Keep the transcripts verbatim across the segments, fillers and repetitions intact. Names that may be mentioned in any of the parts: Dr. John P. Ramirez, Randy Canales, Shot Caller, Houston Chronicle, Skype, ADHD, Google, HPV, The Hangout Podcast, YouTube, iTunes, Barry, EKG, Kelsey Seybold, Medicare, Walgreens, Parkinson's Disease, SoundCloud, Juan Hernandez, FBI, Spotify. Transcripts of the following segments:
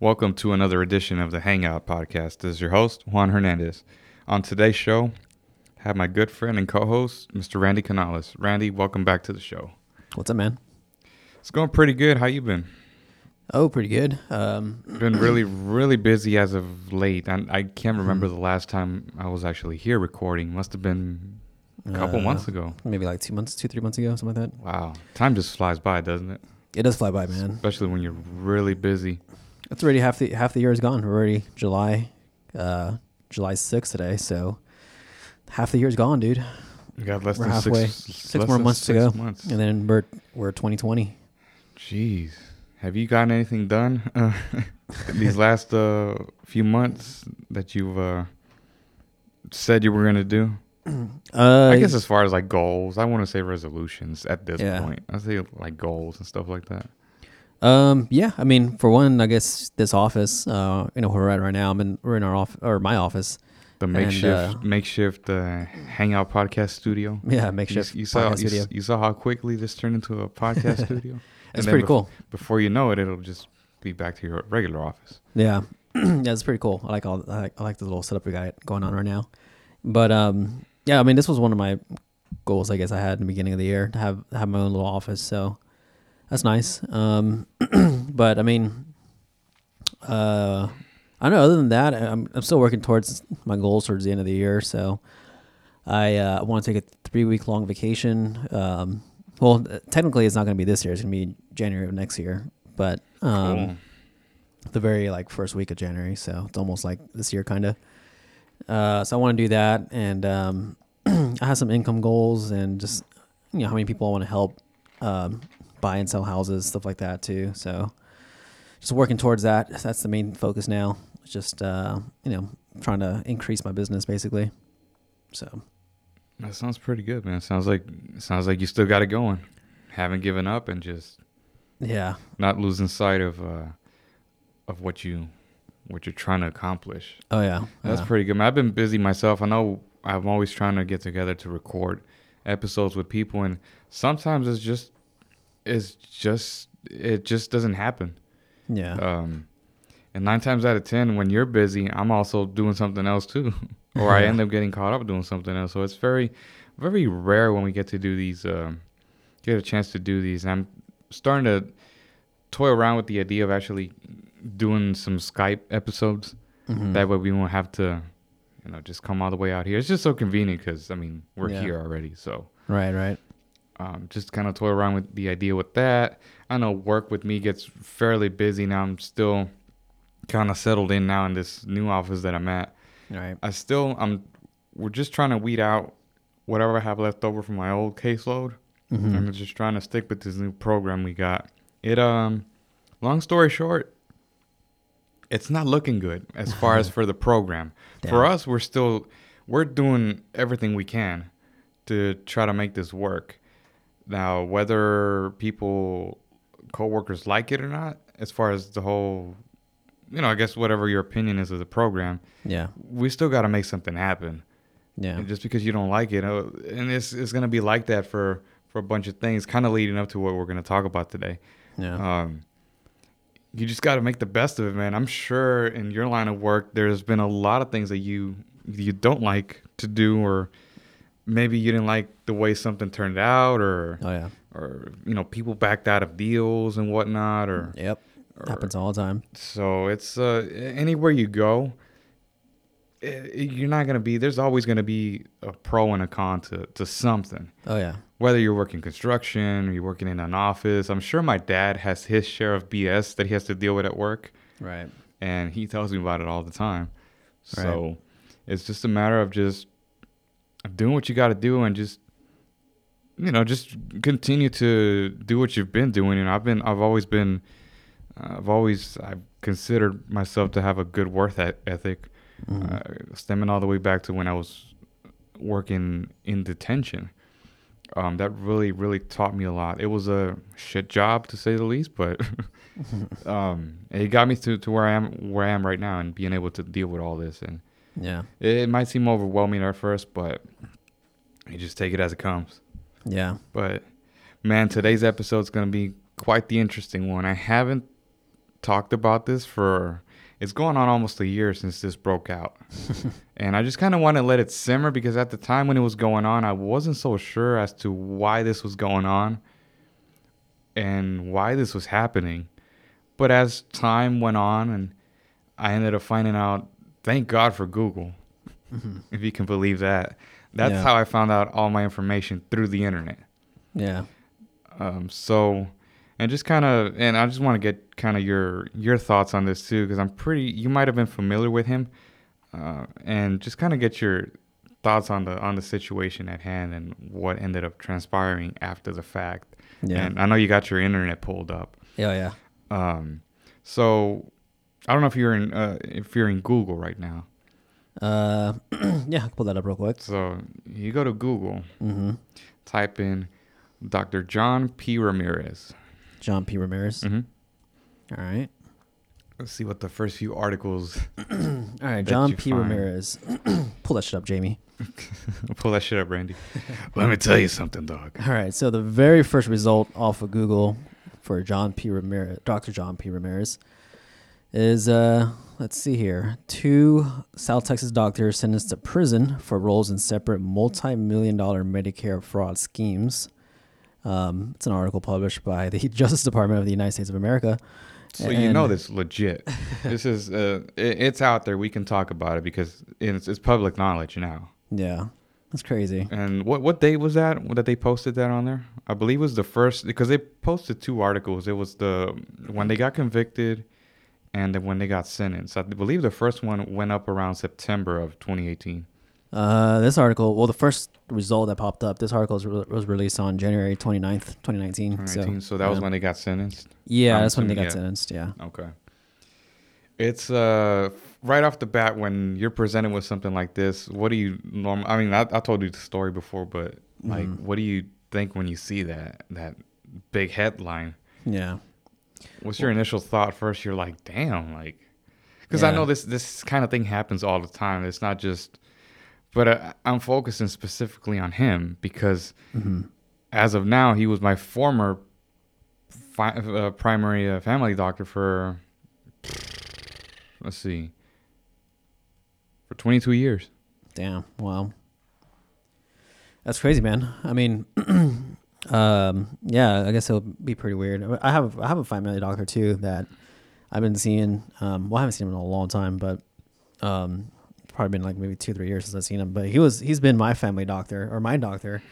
Welcome to another edition of The Hangout Podcast. This is your host, Juan Hernandez. On today's show, I have my good friend and co-host, Mister Randy Canales. Randy, welcome back to the show. What's up, man? It's going pretty good. How you been? Oh, pretty good. Um, been really, really busy as of late. I, I can't remember the last time I was actually here recording. Must have been a couple uh, months ago. Maybe like two months, two, three months ago, something like that. Wow. Time just flies by, doesn't it? It does fly by, man. Especially when you're really busy. It's already half the half the year is gone. We're already July, uh, July sixth today, so half the year is gone, dude. We got less we're than halfway. six, six less more than months six to go, months. And then we're we're twenty twenty. Jeez, have you gotten anything done uh, these last uh, few months that you've uh, said you were gonna do? Uh, I guess as far as like goals, I want to say resolutions at this yeah. point. I say like goals and stuff like that. Um, yeah, I mean, for one, I guess this office, uh, you know, where we're at right now, I'm in, we're in our office or my office, the makeshift, and, uh, makeshift, uh, hangout podcast studio. Yeah. Makeshift. You, you saw, you, studio. you saw how quickly this turned into a podcast studio. It's pretty bef- cool. Before you know it, it'll just be back to your regular office. Yeah. Yeah. It's pretty cool. I like all, I like, I like the little setup we got going on right now, but, um, yeah, I mean, this was one of my goals, I guess I had in the beginning of the year to have, have my own little office. So, that's nice. Um, but I mean, uh, I don't know. Other than that, I'm, I'm still working towards my goals towards the end of the year. So I uh, want to take a three week long vacation. Um, well, technically it's not going to be this year. It's going to be January of next year, but um, cool. the very like first week of January. So it's almost like this year kind of. Uh, so I want to do that. And um, I have some income goals and just, you know, how many people I want to help. Um, buy and sell houses, stuff like that too. So just working towards that. That's the main focus now. It's just, uh, you know, trying to increase my business basically. So that sounds pretty good, man. Sounds like, sounds like you still got it going. Haven't given up and just, yeah, not losing sight of, uh, of what you, what you're trying to accomplish. Oh yeah. That's yeah. pretty good. Man, I've been busy myself. I know I'm always trying to get together to record episodes with people. And sometimes it's just, It's just, it just doesn't happen. Yeah. Um, and nine times out of ten, when you're busy, I'm also doing something else too, or I end up getting caught up doing something else. So it's very, very rare when we get to do these, um, get a chance to do these. And I'm starting to toy around with the idea of actually doing some Skype episodes. Mm-hmm. That way we won't have to, you know, just come all the way out here. It's just so convenient because, I mean, we're yeah. here already. So. Right, right. Um, just kind of toy around with the idea with that. I know work with me gets fairly busy now. I'm still kind of settled in now in this new office that I'm at. Right. I still, I'm, we're just trying to weed out whatever I have left over from my old caseload. Mm-hmm. I'm just trying to stick with this new program we got. It, um, long story short, it's not looking good as far as for the program. Damn. For us, we're still, we're doing everything we can to try to make this work. Now, whether people, coworkers like it or not, as far as the whole, you know, I guess whatever your opinion is of the program, yeah, we still got to make something happen. Yeah. And just because you don't like it, uh, and it's it's going to be like that for, for a bunch of things, kind of leading up to what we're going to talk about today. Yeah. Um, you just got to make the best of it, man. I'm sure in your line of work, there's been a lot of things that you you don't like to do, or maybe you didn't like the way something turned out, or oh, yeah. or you know, people backed out of deals and whatnot, or yep, or, happens all the time. So it's uh, anywhere you go, it, you're not gonna be. There's always gonna be a pro and a con to, to something. Oh yeah. Whether you're working construction, or you're working in an office, I'm sure my dad has his share of B S that he has to deal with at work. Right. And he tells me about it all the time. So right. It's just a matter of just. Doing what you got to do and just, you know, just continue to do what you've been doing. You know, I've been, I've always been, uh, I've always, I've considered myself to have a good work ethic, mm. uh, stemming all the way back to when I was working in detention. Um, that really, really taught me a lot. It was a shit job to say the least, but um, it got me to, to where I am, where I am right now, and being able to deal with all this and. Yeah, it might seem overwhelming at first, but you just take it as it comes. Yeah. But man, today's episode is going to be quite the interesting one. I haven't talked about this for, it's going on almost a year since this broke out. And I just kind of want to let it simmer, because at the time when it was going on, I wasn't so sure as to why this was going on and why this was happening. But as time went on, and I ended up finding out, thank God for Google, mm-hmm. if you can believe that. That's yeah. how I found out all my information, through the internet. Yeah. Um, so, and just kind of, and I just want to get kind of your your thoughts on this too, because I'm pretty, you might have been familiar with him, uh, and just kind of get your thoughts on the on the situation at hand and what ended up transpiring after the fact. Yeah. And I know you got your internet pulled up. Yeah, yeah. Um, so I don't know if you're in uh, if you're in Google right now. Uh, yeah, I can pull that up real quick. So you go to Google, mm-hmm. type in Doctor John P. Ramirez. John P. Ramirez. Mm-hmm. All right. Let's see what the first few articles. All right, John P. Find. Ramirez. Pull that shit up, Jamie. Pull that shit up, Randy. Let me tell you something, dog. All right, so the very first result off of Google for John P. Ramirez, Doctor John P. Ramirez, is uh. Let's see here. Two South Texas doctors sentenced to prison for roles in separate multi-million dollar Medicare fraud schemes. Um, it's an article published by the Justice Department of the United States of America. So and you know this legit. This is uh, it, it's out there. We can talk about it because it's, it's public knowledge now. Yeah, that's crazy. And what what day was that that they posted that on there? I believe it was the first, because they posted two articles. It was the when they got convicted. And then when they got sentenced, I believe the first one went up around September of twenty eighteen. Uh, this article, well, the first result that popped up, this article was, re- was released on January twenty-ninth, twenty nineteen. twenty nineteen so, so that yeah. was when they got sentenced? Yeah, um, that's when they got yeah. sentenced, yeah. Okay. It's uh, right off the bat, when you're presented with something like this, what do you normally, I mean, I, I told you the story before, but like, mm. what do you think when you see that that big headline? Yeah. What's your initial thought first? You're like, damn, like, because yeah. I know this this kind of thing happens all the time. It's not just, but I, I'm focusing specifically on him because mm-hmm. as of now, he was my former fi- uh, primary uh, family doctor for, let's see, for twenty-two years. Damn, wow. That's crazy, man. I mean... Um. Yeah, I guess it'll be pretty weird. I have I have a family doctor too that I've been seeing. Um, well, I haven't seen him in a long time, but um, probably been like maybe two, three years since I've seen him. But he was he's been my family doctor or my doctor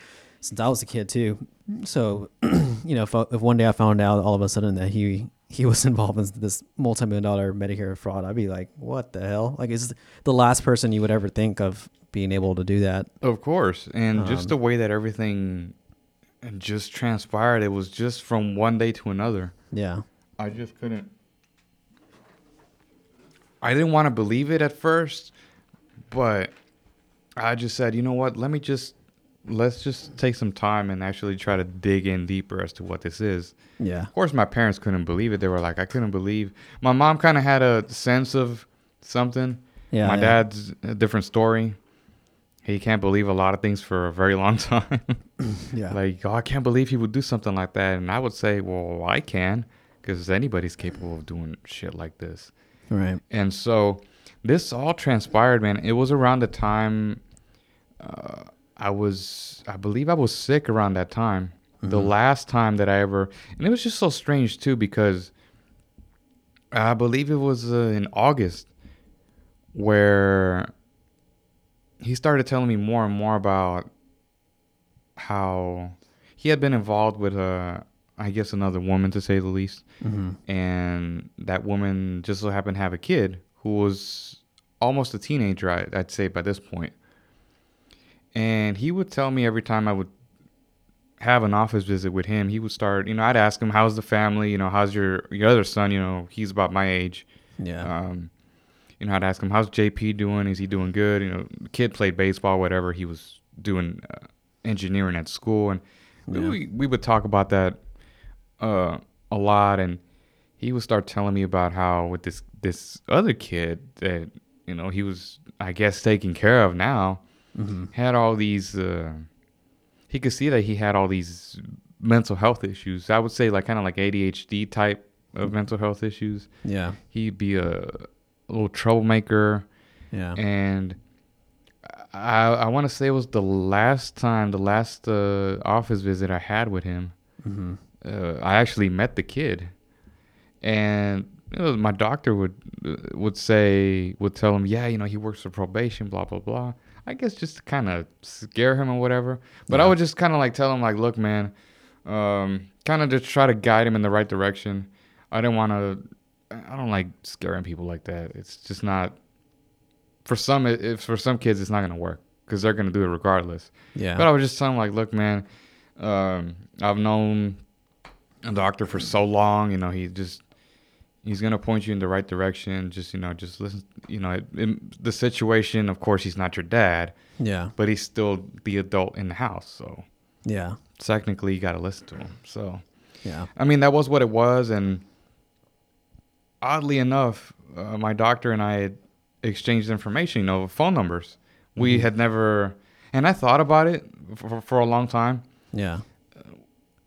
since I was a kid too. So you know, if, if one day I found out all of a sudden that he he was involved in this multi-million dollar Medicare fraud, I'd be like, what the hell? Like, is the last person you would ever think of being able to do that? Of course, and um, just the way that everything. And just transpired. It was just from one day to another. Yeah. I just couldn't. I didn't want to believe it at first, but I just said, you know what? Let me just, let's just take some time and actually try to dig in deeper as to what this is. Yeah. Of course, my parents couldn't believe it. They were like, I couldn't believe. My mom kind of had a sense of something. Yeah. My yeah. dad's a different story. He can't believe a lot of things for a very long time. yeah. Like, oh, I can't believe he would do something like that. And I would say, well, I can, because anybody's capable of doing shit like this. Right. And so this all transpired, man. It was around the time uh, I was, I believe I was sick around that time. Mm-hmm. The last time that I ever, and it was just so strange too, because I believe it was uh, in August where... He started telling me more and more about how he had been involved with, uh, I guess, another woman, to say the least. Mm-hmm. And that woman just so happened to have a kid who was almost a teenager, I, I'd say, by this point. And he would tell me every time I would have an office visit with him, he would start, you know, I'd ask him, how's the family? You know, how's your, your other son? You know, he's about my age. Yeah. Um, You know, I'd ask him, how's J P doing? Is he doing good? You know, the kid played baseball, whatever. He was doing uh, engineering at school. And yeah. we, we would talk about that uh, a lot. And he would start telling me about how with this, this other kid that, you know, he was, I guess, taking care of now, mm-hmm. had all these, uh, he could see that he had all these mental health issues. I would say like kind of like A D H D type of mental health issues. Yeah. He'd be a, a little troublemaker. Yeah. And I I want to say it was the last time, the last uh, office visit I had with him. Mm-hmm. Uh, I actually met the kid, and it was, my doctor would would say would tell him, yeah, you know, he works for probation, blah blah blah. I guess just to kind of scare him or whatever. But yeah. I would just kind of like tell him like, look, man, um, kind of just try to guide him in the right direction. I didn't want to. I don't like scaring people like that. It's just not. For some, if for some kids, it's not gonna work because they're gonna do it regardless. Yeah. But I was just telling, like, look, man, um, I've known a doctor for so long. You know, he just he's gonna point you in the right direction. Just you know, just listen. You know, it, it, the situation. Of course, he's not your dad. Yeah. But he's still the adult in the house. So. Yeah. Technically, you gotta listen to him. So. Yeah. I mean, that was what it was, and oddly enough, uh, my doctor and I had exchanged information, you know, phone numbers. We mm-hmm. had never, and I thought about it for, for a long time. Yeah.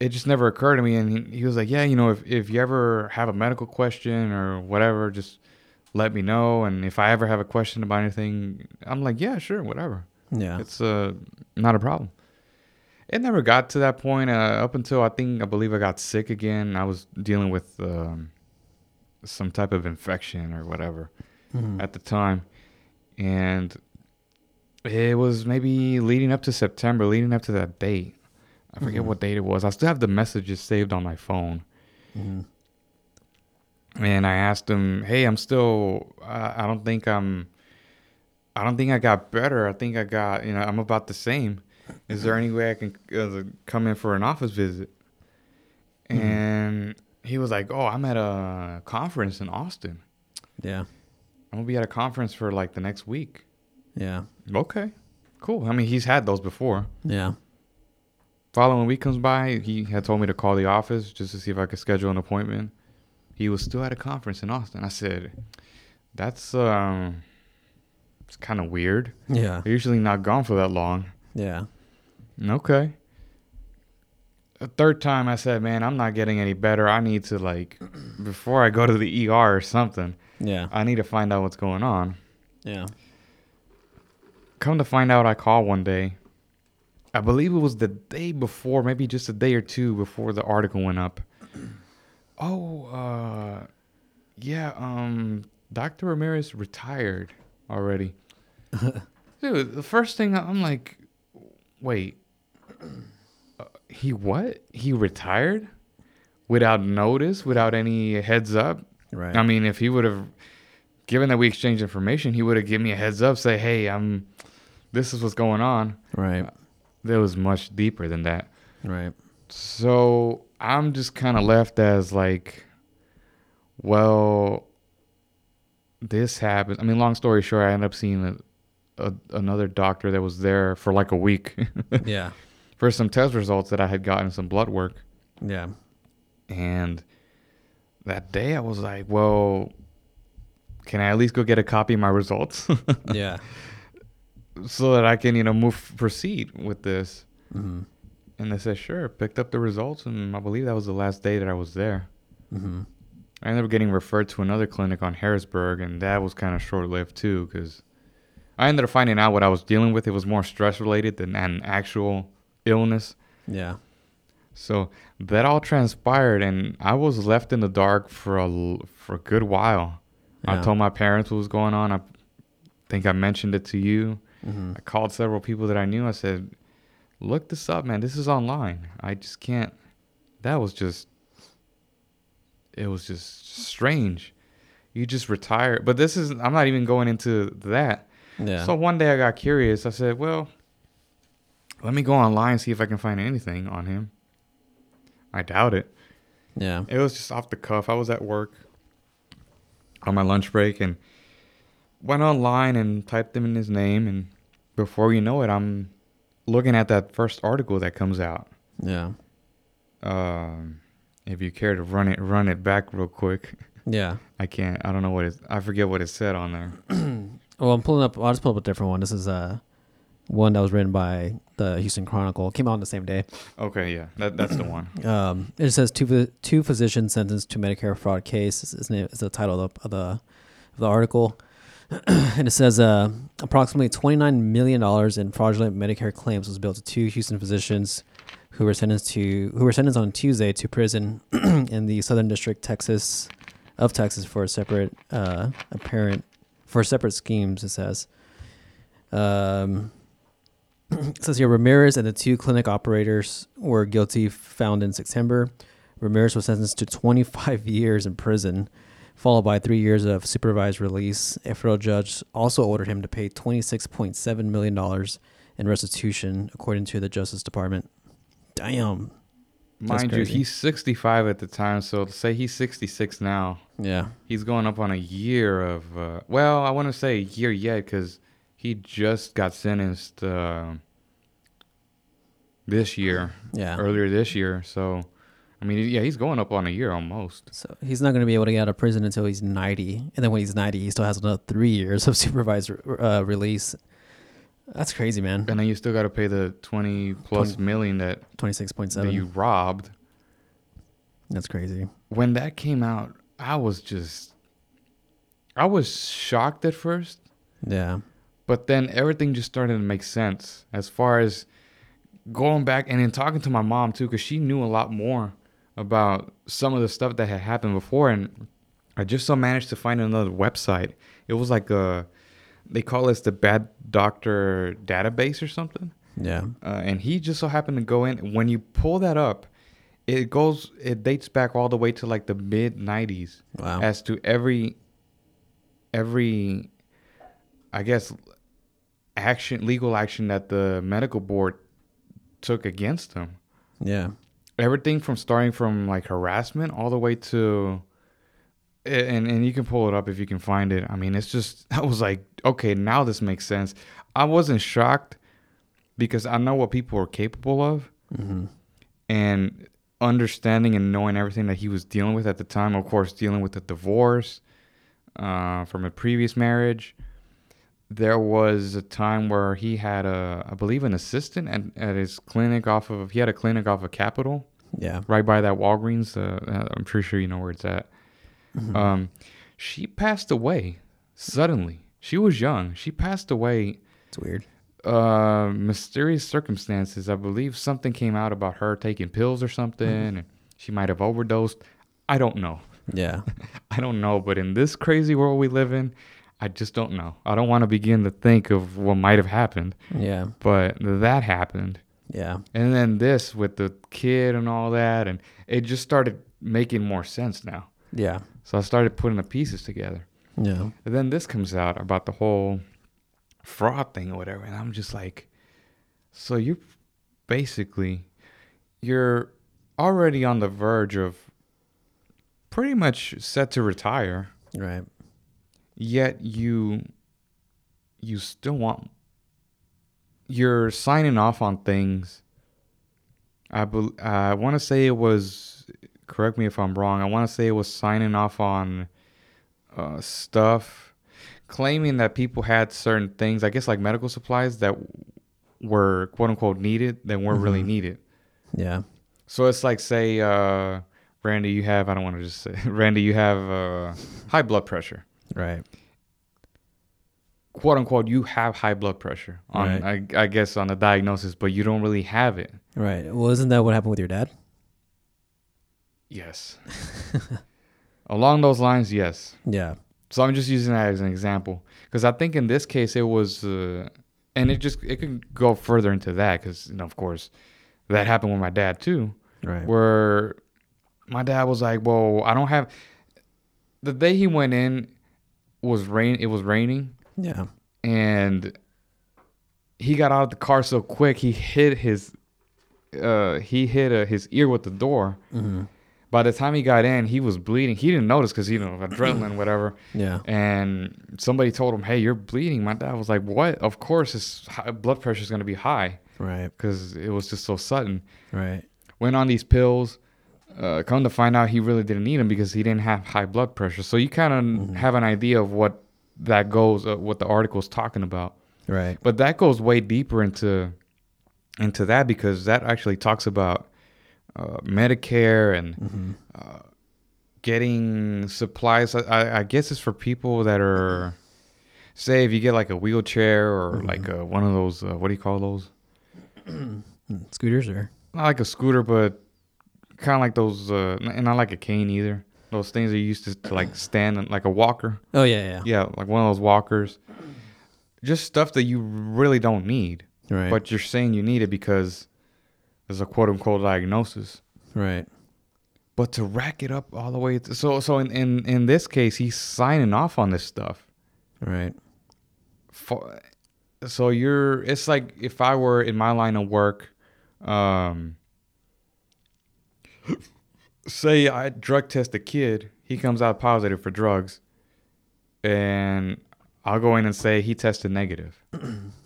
It just never occurred to me. And he, he was like, yeah, you know, if, if you ever have a medical question or whatever, just let me know. And if I ever have a question about anything, I'm like, yeah, sure, whatever. Yeah. It's uh, not a problem. It never got to that point uh, up until I think, I believe I got sick again. I was dealing with um, some type of infection or whatever. Mm-hmm. At the time, and it was maybe leading up to September, leading up to that date. I forget mm-hmm. what date it was. I still have the messages saved on my phone. Mm-hmm. And I asked him, "Hey, I'm still. Uh, I don't think I'm. I don't think I got better. I think I got. You know, I'm about the same. Is there any way I can uh, come in for an office visit?" Mm-hmm. And he was like, "Oh, I'm at a conference in Austin." Yeah. I'm gonna be at a conference for like the next week. Yeah. Okay. Cool. I mean, he's had those before. Yeah. Following week comes by, he had told me to call the office just to see if I could schedule an appointment. He was still at a conference in Austin. I said, "That's um, it's kind of weird. Yeah. They're usually not gone for that long." Yeah. Okay. A third time, I said, "Man, I'm not getting any better. I need to like, before I go to the E R or something." Yeah. I need to find out what's going on. Yeah. Come to find out, I call one day. I believe it was the day before, maybe just a day or two before the article went up. Oh, uh, yeah, um, Doctor Ramirez retired already. Dude, the first thing, I'm like, wait, uh, he what? He retired? Without notice, without any heads up? Right. I mean, if he would have, given that we exchanged information, he would have given me a heads up, say, "Hey, I'm, this is what's going on." Right. That was much deeper than that. Right. So I'm just kind of left as like, well, this happened. I mean, long story short, I ended up seeing a, a, another doctor that was there for like a week. Yeah. For some test results that I had gotten, some blood work. Yeah. And that day I was like, well, can I at least go get a copy of my results? Yeah. So that I can, you know, move, proceed with this. Mm-hmm. And they said, sure, picked up the results. And I believe that was the last day that I was there. Mm-hmm. I ended up getting referred to another clinic on Harrisburg. And that was kind of short lived too, because I ended up finding out what I was dealing with. It was more stress related than an actual illness. Yeah. So that all transpired, and I was left in the dark for a, for a good while. Yeah. I told my parents what was going on. I think I mentioned it to you. Mm-hmm. I called several people that I knew. I said, look this up, man. This is online. I just can't. That was just, it was just strange. You just retire. But this is, I'm not even going into that. Yeah. So one day I got curious. I said, well, let me go online and see if I can find anything on him. I doubt it. Yeah. It was just off the cuff. I was at work on my lunch break and went online and typed in his name. And before you know it, I'm looking at that first article that comes out. Yeah. Um, if you care to run it, run it back real quick. Yeah. I can't. I don't know what it. I forget what it said on there. Well, I'm pulling up. I'll just pull up a different one. This is uh, one that was written by the Houston Chronicle. It came out on the same day. Okay, yeah, that, that's the one. Um, it says two two physicians sentenced to Medicare fraud case. It's, it's the title of the of the, of the article, and it says uh, approximately twenty-nine million dollars in fraudulent Medicare claims was billed to two Houston physicians who were sentenced to who were sentenced on Tuesday to prison in the Southern District, Texas, of Texas for a separate uh, apparent for separate schemes. It says. Um, It says here, Ramirez and the two clinic operators were guilty, found in September. Ramirez was sentenced to twenty-five years in prison, followed by three years of supervised release. A federal judge also ordered him to pay twenty-six point seven million dollars in restitution, according to the Justice Department. Damn. Mind you, he's sixty-five at the time, so say he's sixty-six now. Yeah. He's going up on a year of, uh, well, I want to say a year yet because... He just got sentenced uh, this year, yeah. earlier this year. So, I mean, yeah, he's going up on a year almost. So he's not going to be able to get out of prison until he's ninety. And then when he's ninety, he still has another three years of supervised uh, release. That's crazy, man. And then you still got to pay the twenty plus million that twenty-six point seven you robbed. That's crazy. When that came out, I was just, I was shocked at first. Yeah. But then everything just started to make sense as far as going back and then talking to my mom, too, because she knew a lot more about some of the stuff that had happened before. And I just so managed to find another website. It was like a, they call this the Bad Doctor Database or something. Yeah. Uh, and he just so happened to go in. When you pull that up, it goes, it dates back all the way to like the mid nineties. Wow. As to every, every, I guess, action, legal action that the medical board took against him. Yeah. Everything from starting from like harassment all the way to, and, and you can pull it up if you can find it. I mean, it's just, I was like, okay, now this makes sense. I wasn't shocked because I know what people are capable of, mm-hmm. and understanding and knowing everything that he was dealing with at the time. Of course, dealing with a divorce uh, from a previous marriage. There was a time where he had a, I believe, an assistant at, at his clinic off of, he had a clinic off of Capitol. Yeah. Right by that Walgreens. Uh, I'm pretty sure you know where it's at. Mm-hmm. Um, she passed away suddenly. She was young. She passed away. It's weird. Uh, mysterious circumstances. I believe something came out about her taking pills or something. Mm-hmm. And she might have overdosed. I don't know. Yeah. I don't know. But in this crazy world we live in, I just don't know. I don't want to begin to think of what might have happened. Yeah. But that happened. Yeah. And then this with the kid and all that. And it just started making more sense now. Yeah. So I started putting the pieces together. Yeah. And then this comes out about the whole fraud thing or whatever. And I'm just like, so you basically, you're already on the verge of pretty much set to retire. Right. Yet you, you still want, you're signing off on things. I be, uh, I want to say it was, correct me if I'm wrong, I want to say it was signing off on uh, stuff, claiming that people had certain things, I guess like medical supplies that were quote unquote needed that weren't mm-hmm. really needed. Yeah. So it's like, say, uh, Randy, you have, I don't want to just say, Randy, you have uh, high blood pressure. Right. Quote unquote, you have high blood pressure on, right. I, I guess, on the diagnosis, but you don't really have it. Right. Well, isn't that what happened with your dad? Yes. Along those lines, yes. Yeah. So I'm just using that as an example because I think in this case it was, uh, and it just it could go further into that because, you know, of course, that happened with my dad too. Right. Where my dad was like, "Well, I don't have." The day he went in. Was rain it was raining. Yeah. And he got out of the car so quick he hit his uh he hit uh, his ear with the door. Mm-hmm. By the time he got in, he was bleeding. He didn't notice because, you know, adrenaline, whatever. Yeah. And somebody told him, "Hey, you're bleeding." My dad was like, "What?" Of course his high blood pressure is going to be high. Right. Because it was just so sudden. Right. Went on these pills. Uh, come to find out, he really didn't need him because he didn't have high blood pressure. So you kind of mm-hmm. have an idea of what that goes, uh, what the article's talking about. Right. But that goes way deeper into into that, because that actually talks about uh, Medicare and mm-hmm. uh, getting supplies. I, I guess it's for people that are, say, if you get like a wheelchair or mm-hmm. like a, one of those, uh, what do you call those? Scooters or? Not like a scooter, but kind of like those, uh, and not like a cane either. Those things that you used to, to like stand on, like a walker. Oh, yeah, yeah. Yeah, like one of those walkers. Just stuff that you really don't need. Right. But you're saying you need it because there's a quote-unquote diagnosis. Right. But to rack it up all the way. To, so so in, in, in this case, he's signing off on this stuff. Right. For, so you're, it's like if I were in my line of work, um, say I drug test a kid, he comes out positive for drugs, and I'll go in and say he tested negative.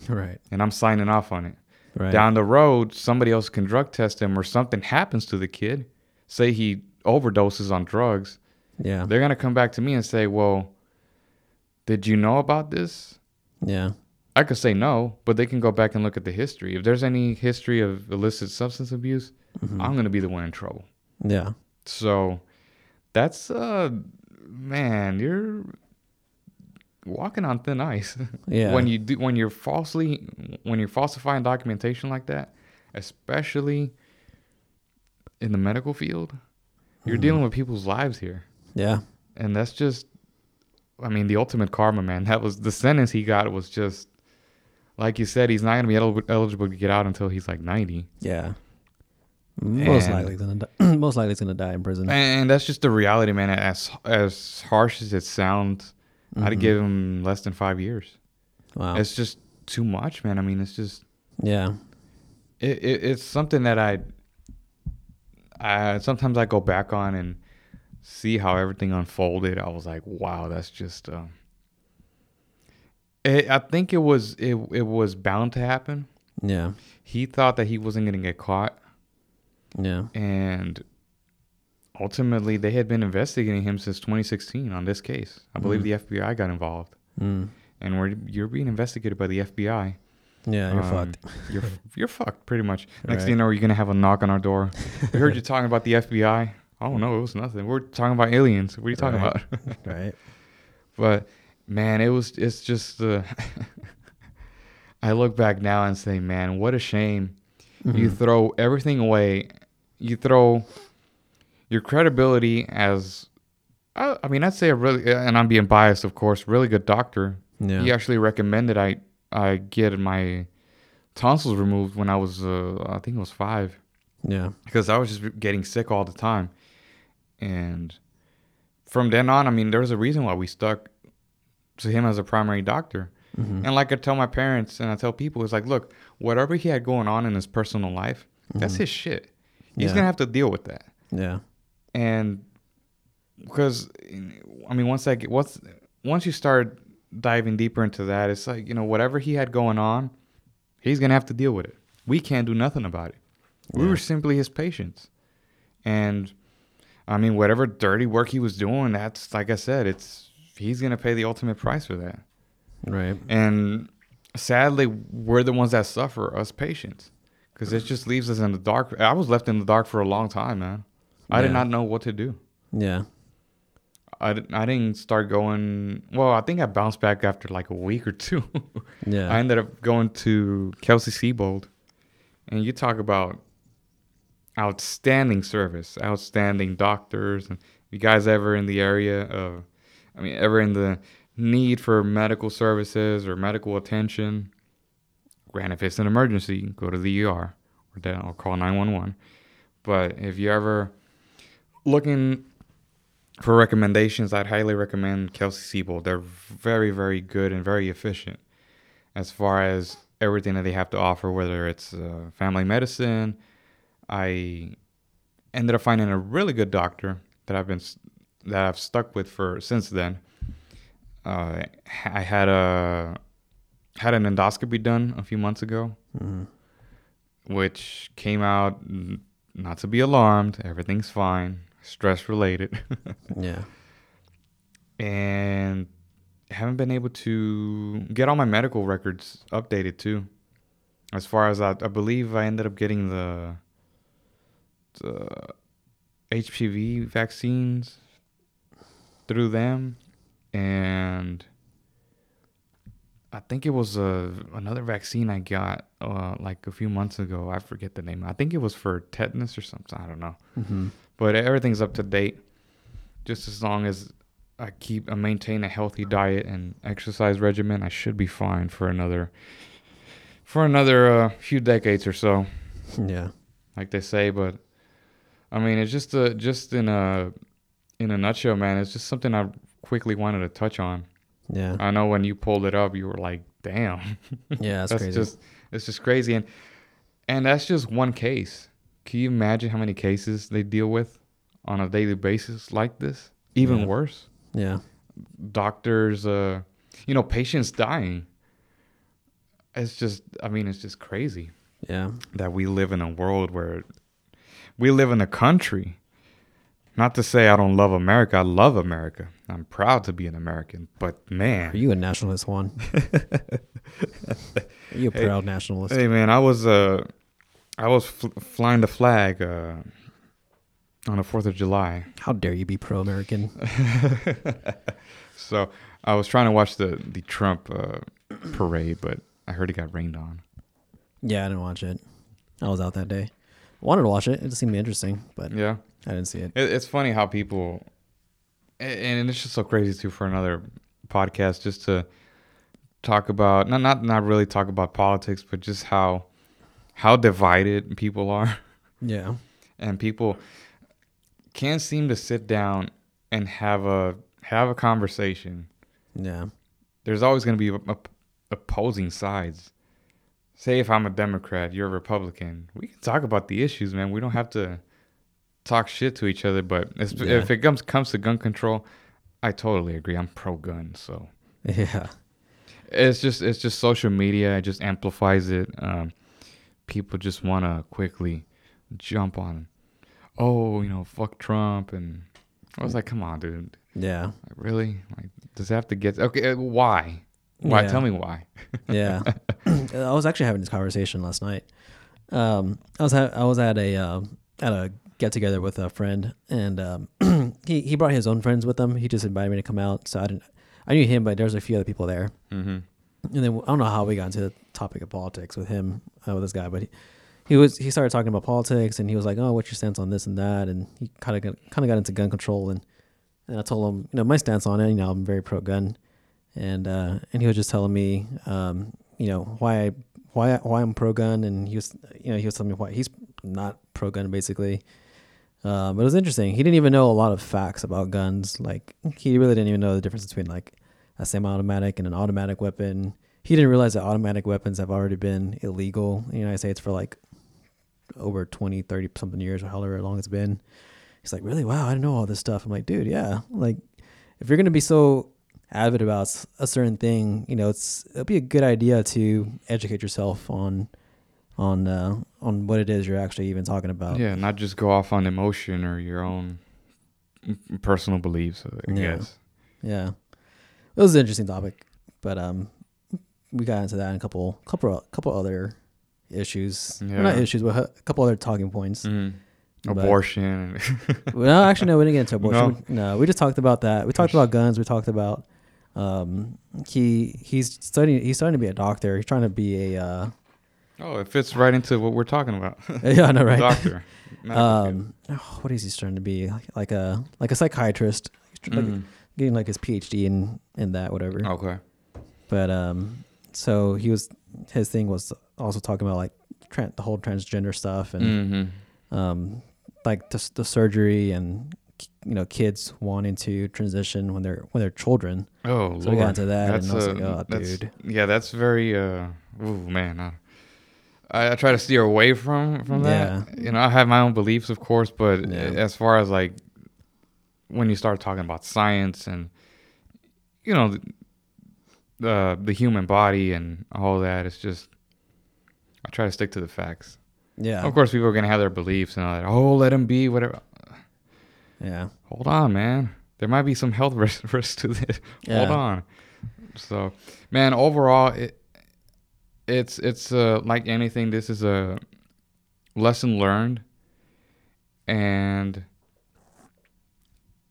Right. And I'm signing off on it. Right. Down the road, somebody else can drug test him, or something happens to the kid. Say he overdoses on drugs. Yeah. They're going to come back to me and say, well, did you know about this? Yeah. I could say no, but they can go back and look at the history. If there's any history of illicit substance abuse, mm-hmm. I'm going to be the one in trouble. Yeah. So that's, uh, man, you're walking on thin ice. Yeah. When you do, when you're falsely, when you're falsifying documentation like that, especially in the medical field, you're mm-hmm. dealing with people's lives here. Yeah. And that's just, I mean, the ultimate karma, man. That was the sentence he got was just, like you said, he's not going to be el- eligible to get out until he's like ninety. Yeah. Most and, likely, gonna die. Most likely, it's gonna die in prison. And that's just the reality, man. As as harsh as it sounds, mm-hmm. I'd give him less than five years. Wow, it's just too much, man. I mean, it's just yeah. It, it it's something that I, I sometimes I go back on and see how everything unfolded. I was like, wow, that's just. Uh, it, I think it was it it was bound to happen. Yeah, he thought that he wasn't gonna get caught. Yeah. And ultimately, they had been investigating him since twenty sixteen on this case. I believe mm. the F B I got involved. Mm. And we're, you're being investigated by the F B I. Yeah, you're um, fucked. You're you're fucked, pretty much. Next right. thing you know, you're going to have a knock on our door. We heard you talking about the F B I. Oh, no, it was nothing. We're talking about aliens. What are you talking right. about? Right. But, man, it was it's just... Uh, I look back now and say, man, what a shame. Mm-hmm. You throw everything away. You throw your credibility as, I, I mean, I'd say a really, and I'm being biased, of course, really good doctor. Yeah. He actually recommended I, I get my tonsils removed when I was, uh, I think it was five. Yeah. Because I was just getting sick all the time. And from then on, I mean, there was a reason why we stuck to him as a primary doctor. Mm-hmm. And like I tell my parents and I tell people, it's like, look, whatever he had going on in his personal life, mm-hmm. that's his shit. He's yeah. going to have to deal with that. Yeah. And because, I mean, once I get, once, once you start diving deeper into that, it's like, you know, whatever he had going on, he's going to have to deal with it. We can't do nothing about it. Yeah. We were simply his patients. And I mean, whatever dirty work he was doing, that's, like I said, it's, he's going to pay the ultimate price for that. Right. And sadly, we're the ones that suffer, us patients, because it just leaves us in the dark. I was left in the dark for a long time, man. I yeah. did not know what to do. Yeah. I didn't, I didn't start going. Well, I think I bounced back after like a week or two. Yeah. I ended up going to Kelsey Seybold. And you talk about outstanding service, outstanding doctors. And you guys ever in the area of, I mean, ever in the need for medical services or medical attention, granted, if it's an emergency, go to the E R or, down, or call nine one one. But if you're ever looking for recommendations, I'd highly recommend Kelsey Seybold. They're very, very good and very efficient as far as everything that they have to offer, whether it's uh, family medicine. I ended up finding a really good doctor that I've been that I've stuck with for since then. Uh, I had a had an endoscopy done a few months ago, mm-hmm. which came out, not to be alarmed, everything's fine, stress related. Yeah. And haven't been able to get all my medical records updated too. As far as I, I believe I ended up getting the, the H P V vaccines through them. And I think it was a, another vaccine I got uh, like a few months ago. I forget the name. I think it was for tetanus or something. I don't know. Mm-hmm. But everything's up to date. Just as long as I keep I maintain a healthy diet and exercise regimen, I should be fine for another for another uh, few decades or so. Yeah, like they say. But I mean, it's just a, just in a in a nutshell, man. It's just something I quickly wanted to touch on. Yeah, I know when you pulled it up, you were like, "Damn." Yeah, that's, that's crazy. Just, it's just crazy, and and that's just one case. Can you imagine how many cases they deal with on a daily basis like this? Even yeah. worse. Yeah. Doctors, uh, you know, patients dying. It's just, I mean, it's just crazy. Yeah. That we live in a world where we live in a country. Not to say I don't love America. I love America. I'm proud to be an American. But, man. Are you a nationalist, Juan? Are you a proud hey, nationalist? Hey, man, I was uh, I was fl- flying the flag uh, on the fourth of July. How dare you be pro-American? So I was trying to watch the, the Trump uh, parade, but I heard it got rained on. Yeah, I didn't watch it. I was out that day. Wanted to watch it. It just seemed interesting, but yeah. I didn't see it. it. It's funny how people, and it's just so crazy too for another podcast, just to talk about not not not really talk about politics, but just how how divided people are. Yeah, and people can't seem to sit down and have a have a conversation. Yeah, there's always going to be opposing sides. Say if I'm a Democrat, you're a Republican. We can talk about the issues, man. We don't have to talk shit to each other, but yeah. if it comes comes to gun control, I totally agree. I'm pro-gun, so yeah. It's just it's just social media. It just amplifies it. Um, people just want to quickly jump on, oh, you know, fuck Trump, and I was like, come on, dude. Yeah. Like, really? Like, does it have to get okay? Why? Why? Yeah. Tell me why. Yeah. I was actually having this conversation last night. Um, I was ha- I was at a uh, at a get together with a friend, and um, he, he brought his own friends with him. He just invited me to come out, so I didn't. I knew him, but there was a few other people there. Mm-hmm. And then I don't know how we got into the topic of politics with him, uh, with this guy, but he, he was he started talking about politics, and he was like, "Oh, what's your stance on this and that?" And he kind of kind of got into gun control, and, and I told him, you know, my stance on it. You know, I'm very pro gun, and uh, and he was just telling me, um, you know, why I, why why I'm pro gun, and he was you know he was telling me why he's not pro gun basically. Uh, but it was interesting. He didn't even know a lot of facts about guns. Like, he really didn't even know the difference between like a semi-automatic and an automatic weapon. He didn't realize that automatic weapons have already been illegal in the United States for like over twenty, thirty something years, or however long it's been. He's like, really? Wow, I didn't know all this stuff. I'm like, dude, yeah. Like, if you're going to be so avid about a certain thing, you know, it's it'll be a good idea to educate yourself on on uh, on what it is you're actually even talking about. Yeah, not just go off on emotion or your own personal beliefs, I yeah. guess. Yeah. It was an interesting topic, but um, we got into that and a couple couple, couple other issues. Yeah. Well, not issues, but a couple other talking points. Mm. Abortion. Well, actually, no, we didn't get into abortion. No, we, no, we just talked about that. We talked about guns. We talked about um, he he's studying, he's starting to be a doctor. He's trying to be a... Uh, Oh, it fits right into what we're talking about. Yeah, I know, right? Doctor. um, oh, what is he trying to be? Like, like a like a psychiatrist, like mm. getting like his P H D in, in that, whatever. Okay. But um, so he was his thing was also talking about like tra- the whole transgender stuff and mm-hmm. um, like the, the surgery and you know kids wanting to transition when they're when they're children. Oh, so Lord. We got into that, that's and I was a, like, oh, that's, dude. Yeah, that's very. Uh, oh man. I, I try to steer away from, from that. Yeah. You know, I have my own beliefs, of course, but yeah. as far as like when you start talking about science and, you know, the, uh, the human body and all that, it's just, I try to stick to the facts. Yeah. Of course, people are going to have their beliefs and all that. Oh, let them be, whatever. Yeah. Hold on, man. There might be some health risks risk to this. Yeah. Hold on. So, man, overall, it, it's it's uh, like anything. This is a lesson learned, and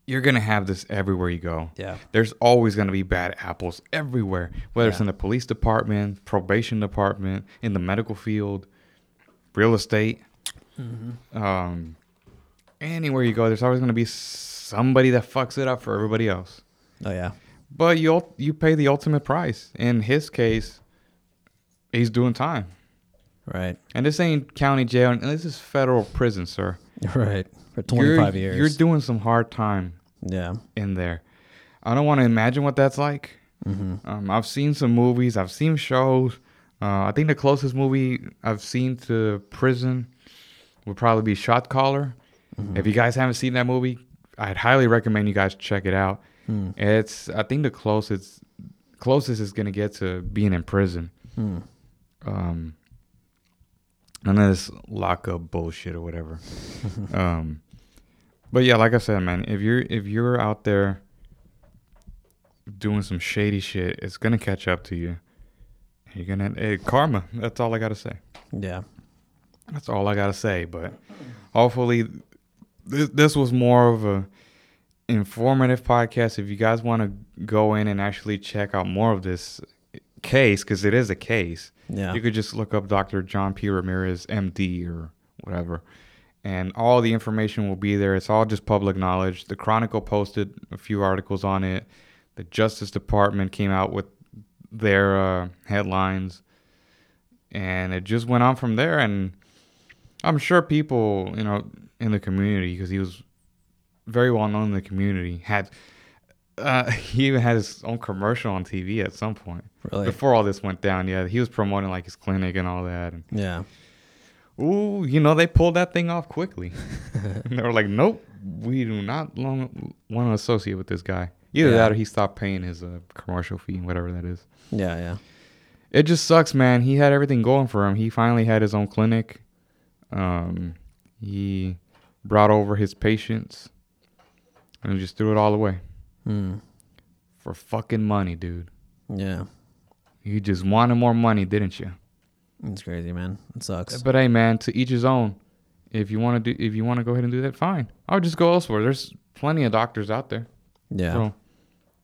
you're gonna have this everywhere you go. Yeah, there's always gonna be bad apples everywhere, whether yeah. it's in the police department, probation department, in the medical field, real estate. Mm-hmm. Um, anywhere you go, there's always gonna be somebody that fucks it up for everybody else. Oh yeah. But you you pay the ultimate price. In his case, he's doing time. Right. And this ain't county jail. And this is federal prison, sir. Right. For twenty-five you're, years. You're doing some hard time yeah. in there. I don't want to imagine what that's like. Mm-hmm. Um, I've seen some movies. I've seen shows. Uh, I think the closest movie I've seen to prison would probably be Shot Caller. Mm-hmm. If you guys haven't seen that movie, I'd highly recommend you guys check it out. Hmm. It's I think the closest closest is gonna get to being in prison. Hmm. Um, none of this lockup bullshit or whatever. um, but yeah, like I said, man, if you're if you're out there doing some shady shit, it's gonna catch up to you. You're gonna hey, karma. That's all I gotta say. Yeah, that's all I gotta say. But hopefully, this this was more of a informative podcast. If you guys want to go in and actually check out more of this case, because it is a case, yeah. you could just look up Doctor John P. Ramirez, M D, or whatever, and all the information will be there. It's all just public knowledge. The Chronicle posted a few articles on it. The Justice Department came out with their uh, headlines, and it just went on from there. And I'm sure people, you know, in the community, because he was very well known in the community, had uh he even had his own commercial on T V at some point. Really? Before all this went down. Yeah, he was promoting like his clinic and all that, and yeah ooh, you know, they pulled that thing off quickly. And they were like, nope, we do not long want to associate with this guy. Either yeah. that or he stopped paying his uh, commercial fee, whatever that is. Yeah, yeah. It just sucks, man. He had everything going for him. He finally had his own clinic. Um he brought over his patients and just threw it all away. Mm. For fucking money, dude. Yeah. You just wanted more money, didn't you? It's crazy, man. It sucks. But hey, man, to each his own. If you want to do, if you want to go ahead and do that, fine. I'll just go elsewhere. There's plenty of doctors out there. Yeah. So,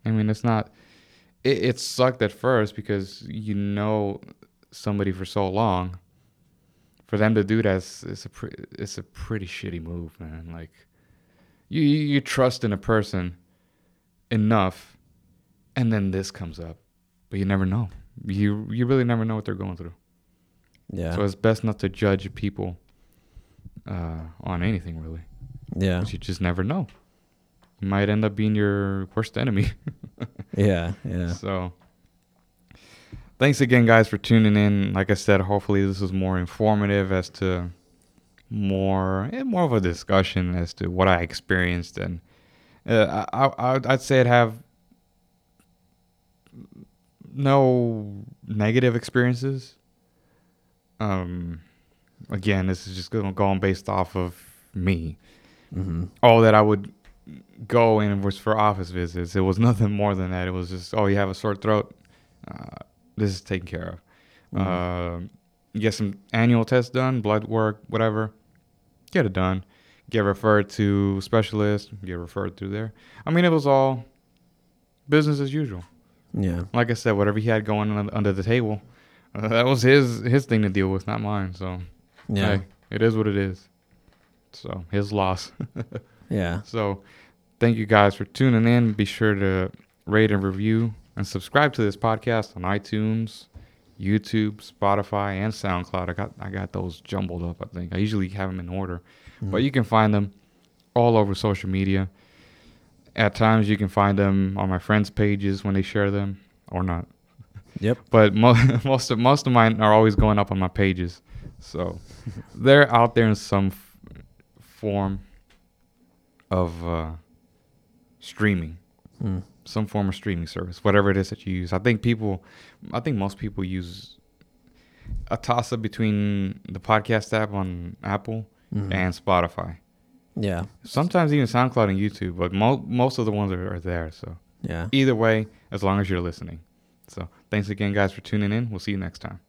I mean, it's not. It, it sucked at first because you know somebody for so long. For them to do that, it's, it's a pre- it's a pretty shitty move, man. Like. You, you you trust in a person enough, and then this comes up, but you never know. You you really never know what they're going through. Yeah. So it's best not to judge people uh, on anything, really. Yeah. Because you just never know. You might end up being your worst enemy. yeah. Yeah. So thanks again, guys, for tuning in. Like I said, hopefully this is more informative as to. More and more of a discussion as to what I experienced, and uh, I, I I'd say I'd have no negative experiences. Um, again, this is just going based off of me. Mm-hmm. All that I would go in was for office visits. It was nothing more than that. It was just, oh, you have a sore throat. Uh, this is taken care of. Mm-hmm. Uh, get some annual tests done, blood work, whatever. Get it done. Get referred to specialist. Get referred through there. I mean, it was all business as usual. Yeah. Like I said, whatever he had going on under the table, uh, that was his his thing to deal with, not mine. So, yeah, hey, it is what it is. So, his loss. yeah. So, thank you guys for tuning in. Be sure to rate and review and subscribe to this podcast on iTunes, YouTube, Spotify, and SoundCloud. I got I got those jumbled up, I think. I usually have them in order. Mm-hmm. But you can find them all over social media. At times, you can find them on my friends' pages when they share them, or not. Yep. But mo- most, of, most of mine are always going up on my pages. So they're out there in some f- form of uh, streaming. Mm. Some form of streaming service, whatever it is that you use. I think people, I think most people use a toss-up between the podcast app on Apple mm-hmm. and Spotify. Yeah. Sometimes even SoundCloud and YouTube, but mo- most of the ones are, are there. So yeah. Either way, as long as you're listening. So thanks again, guys, for tuning in. We'll see you next time.